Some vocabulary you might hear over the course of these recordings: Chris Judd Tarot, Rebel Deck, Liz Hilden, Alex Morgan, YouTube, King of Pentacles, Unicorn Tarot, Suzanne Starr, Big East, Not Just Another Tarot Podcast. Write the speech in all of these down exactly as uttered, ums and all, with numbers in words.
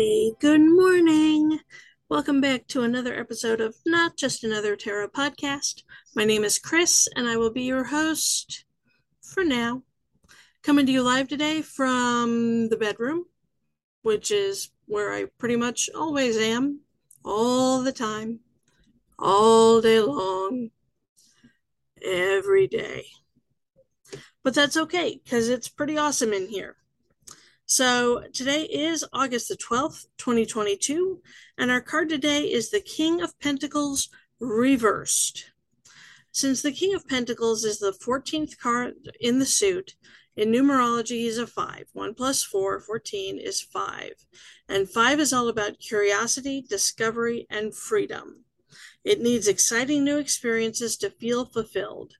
Hey, good morning. Welcome back to another episode of Not Just Another Tarot Podcast. My name is Chris, and I will be your host for now. Coming to you live today from the bedroom, which is where I pretty much always am, all the time, all day long, every day. But that's okay, because it's pretty awesome in here. So today is August the twelfth, twenty twenty-two, and our card today is the King of Pentacles reversed. Since the King of Pentacles is the fourteenth card in the suit, in numerology he's a five. one plus four, fourteen, is five. And five is all about curiosity, discovery, and freedom. It needs exciting new experiences to feel fulfilled.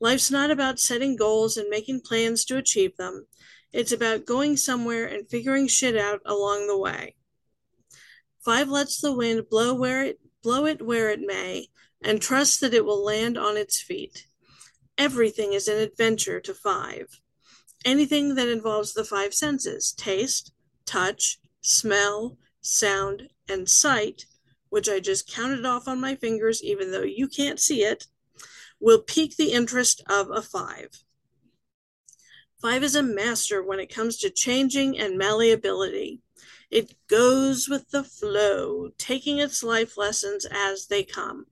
Life's not about setting goals and making plans to achieve them. It's about going somewhere and figuring shit out along the way. Five lets the wind blow where it blow it where it may, and trusts that it will land on its feet. Everything is an adventure to five. Anything that involves the five senses, taste, touch, smell, sound, and sight, which I just counted off on my fingers even though you can't see it, will pique the interest of a five. Five is a master when it comes to changing and malleability. It goes with the flow, taking its life lessons as they come.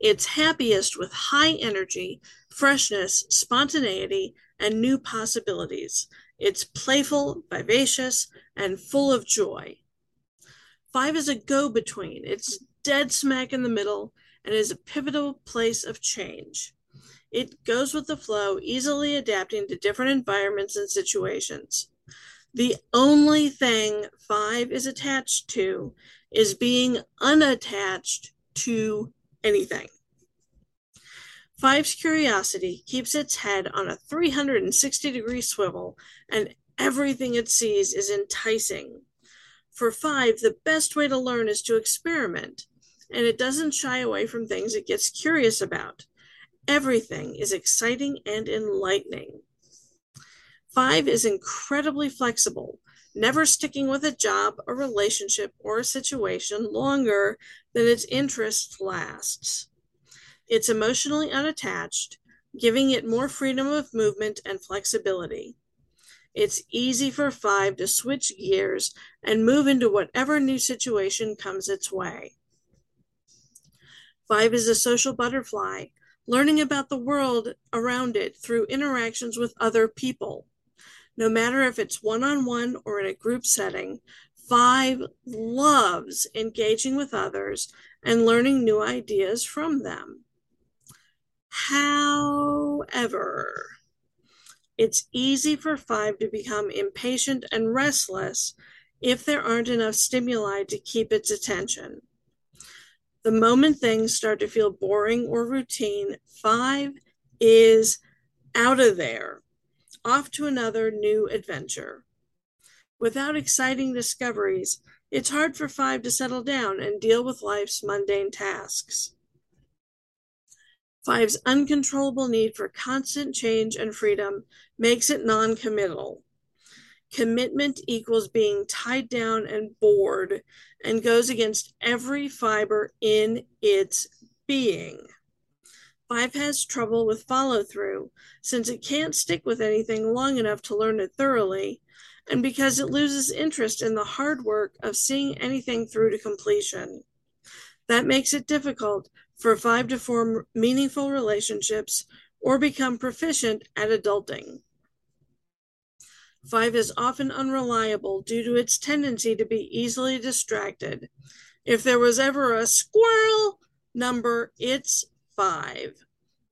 It's happiest with high energy, freshness, spontaneity, and new possibilities. It's playful, vivacious, and full of joy. Five is a go-between. It's dead smack in the middle and is a pivotal place of change. It goes with the flow, easily adapting to different environments and situations. The only thing five is attached to is being unattached to anything. Five's curiosity keeps its head on a three hundred sixty degree swivel, and everything it sees is enticing. For five, the best way to learn is to experiment, and it doesn't shy away from things it gets curious about. Everything is exciting and enlightening. Five is incredibly flexible, never sticking with a job, a relationship, or a situation longer than its interest lasts. It's emotionally unattached, giving it more freedom of movement and flexibility. It's easy for five to switch gears and move into whatever new situation comes its way. Five is a social butterfly, learning about the world around it through interactions with other people. No matter if it's one-on-one or in a group setting, five loves engaging with others and learning new ideas from them. However, it's easy for five to become impatient and restless if there aren't enough stimuli to keep its attention. The moment things start to feel boring or routine, five is out of there, off to another new adventure. Without exciting discoveries, it's hard for five to settle down and deal with life's mundane tasks. Five's uncontrollable need for constant change and freedom makes it non-committal. Commitment equals being tied down and bored, and goes against every fiber in its being. Five has trouble with follow-through, since it can't stick with anything long enough to learn it thoroughly, and because it loses interest in the hard work of seeing anything through to completion. That makes it difficult for five to form meaningful relationships or become proficient at adulting. Five is often unreliable due to its tendency to be easily distracted. If there was ever a squirrel number, it's five.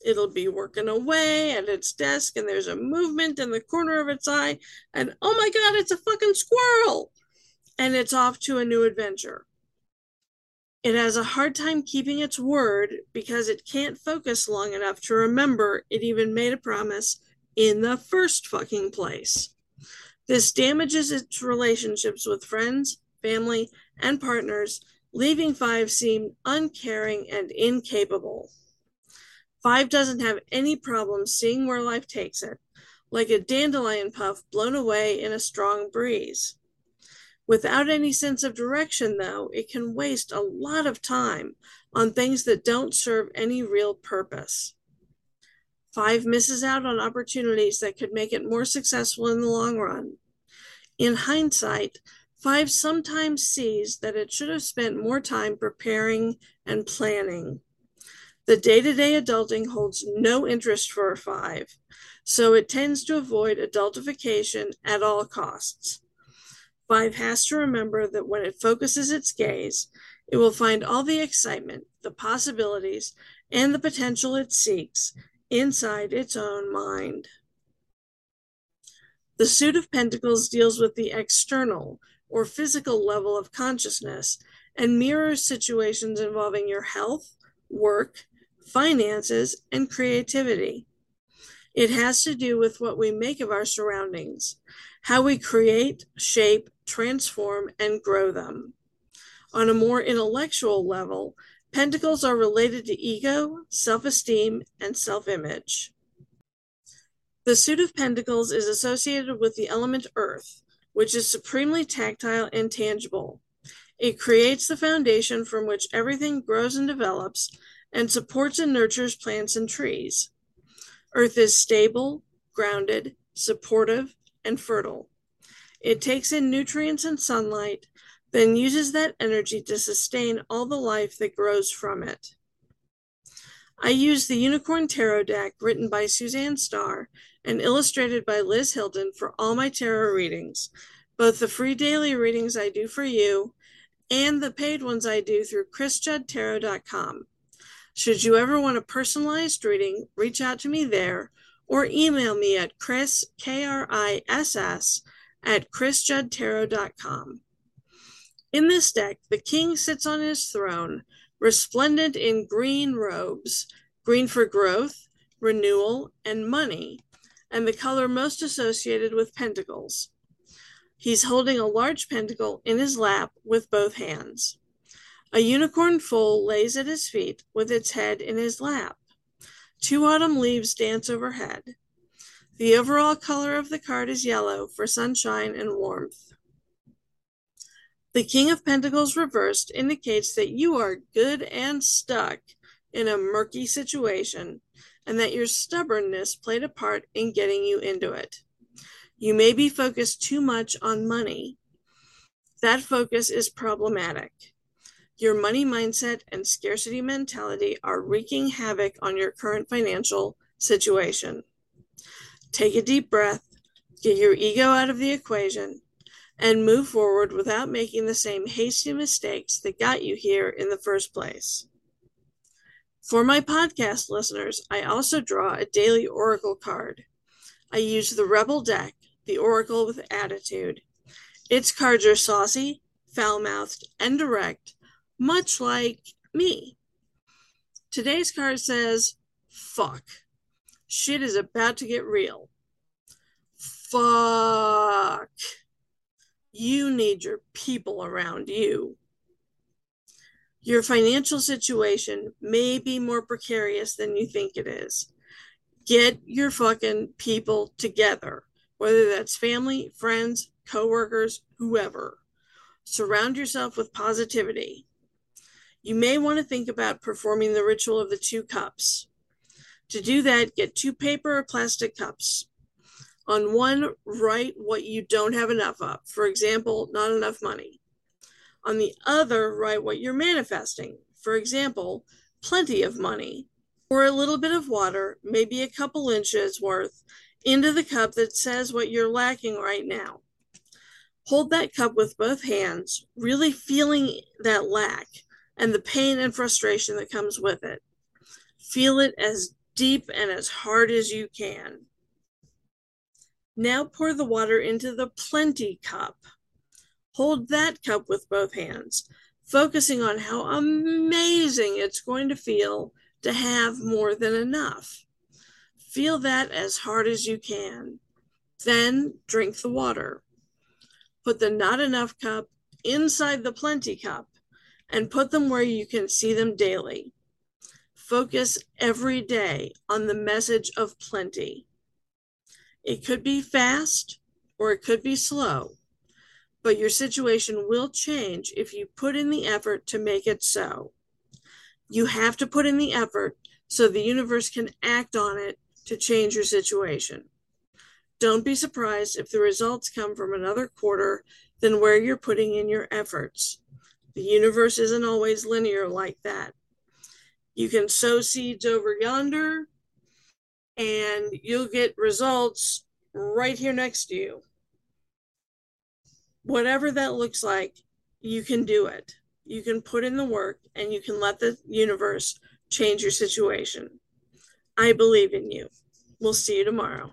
It'll be working away at its desk, and there's a movement in the corner of its eye, and oh my God, it's a fucking squirrel! and it's off to a new adventure. It has a hard time keeping its word because it can't focus long enough to remember it even made a promise in the first fucking place. This damages its relationships with friends, family, and partners, leaving five seem uncaring and incapable. Five doesn't have any problem seeing where life takes it, like a dandelion puff blown away in a strong breeze. Without any sense of direction, though, it can waste a lot of time on things that don't serve any real purpose. Five misses out on opportunities that could make it more successful in the long run. In hindsight, Five sometimes sees that it should have spent more time preparing and planning. The day-to-day adulting holds no interest for Five, so it tends to avoid adultification at all costs. Five has to remember that when it focuses its gaze, it will find all the excitement, the possibilities, and the potential it seeks inside its own mind. The Suit of Pentacles deals with the external, or physical level of consciousness, and mirrors situations involving your health, work, finances, and creativity. It has to do with what we make of our surroundings, how we create, shape, transform, and grow them. On a more intellectual level, pentacles are related to ego, self-esteem, and self-image. The Suit of Pentacles is associated with the element earth, which is supremely tactile and tangible. It creates the foundation from which everything grows and develops, and supports and nurtures plants and trees. Earth is stable, grounded, supportive, and fertile. It takes in nutrients and sunlight, then uses that energy to sustain all the life that grows from it. I use the Unicorn Tarot deck written by Suzanne Starr and illustrated by Liz Hilden for all my tarot readings, both the free daily readings I do for you and the paid ones I do through chris judd tarot dot com. Should you ever want a personalized reading, reach out to me there or email me at chris, K R I S S, at chris judd tarot dot com. In this deck, the king sits on his throne, resplendent in green robes, green for growth, renewal, and money, and the color most associated with pentacles. He's holding a large pentacle in his lap with both hands. A unicorn foal lays at his feet with its head in his lap. Two autumn leaves dance overhead. The overall color of the card is yellow for sunshine and warmth. The King of Pentacles reversed indicates that you are good and stuck in a murky situation, and that your stubbornness played a part in getting you into it. You may be focused too much on money. That focus is problematic. Your money mindset and scarcity mentality are wreaking havoc on your current financial situation. Take a deep breath, get your ego out of the equation, and move forward without making the same hasty mistakes that got you here in the first place. For my podcast listeners, I also draw a daily oracle card. I use the Rebel Deck, the Oracle with Attitude. Its cards are saucy, foul-mouthed, and direct, much like me. Today's card says, fuck. Shit is about to get real. Fuck. You need your people around you. Your financial situation may be more precarious than you think it is. Get your fucking people together, whether that's family, friends, coworkers, whoever. Surround yourself with positivity. You may want to think about performing the ritual of the two cups. To do that, get two paper or plastic cups. On one, write what you don't have enough of. For example, not enough money. On the other, write what you're manifesting. For example, plenty of money. Pour a little bit of water, maybe a couple inches worth, into the cup that says what you're lacking right now. Hold that cup with both hands, really feeling that lack and the pain and frustration that comes with it. Feel it as deep and as hard as you can. Now pour the water into the plenty cup. Hold that cup with both hands, focusing on how amazing it's going to feel to have more than enough. Feel that as hard as you can. Then drink the water. Put the not enough cup inside the plenty cup and put them where you can see them daily. Focus every day on the message of plenty. It could be fast or it could be slow, but your situation will change if you put in the effort to make it so. You have to put in the effort so the universe can act on it to change your situation. Don't be surprised if the results come from another quarter than where you're putting in your efforts. The universe isn't always linear like that. You can sow seeds over yonder, and you'll get results right here next to you. Whatever that looks like, you can do it. You can put in the work, and you can let the universe change your situation. I believe in you. We'll see you tomorrow.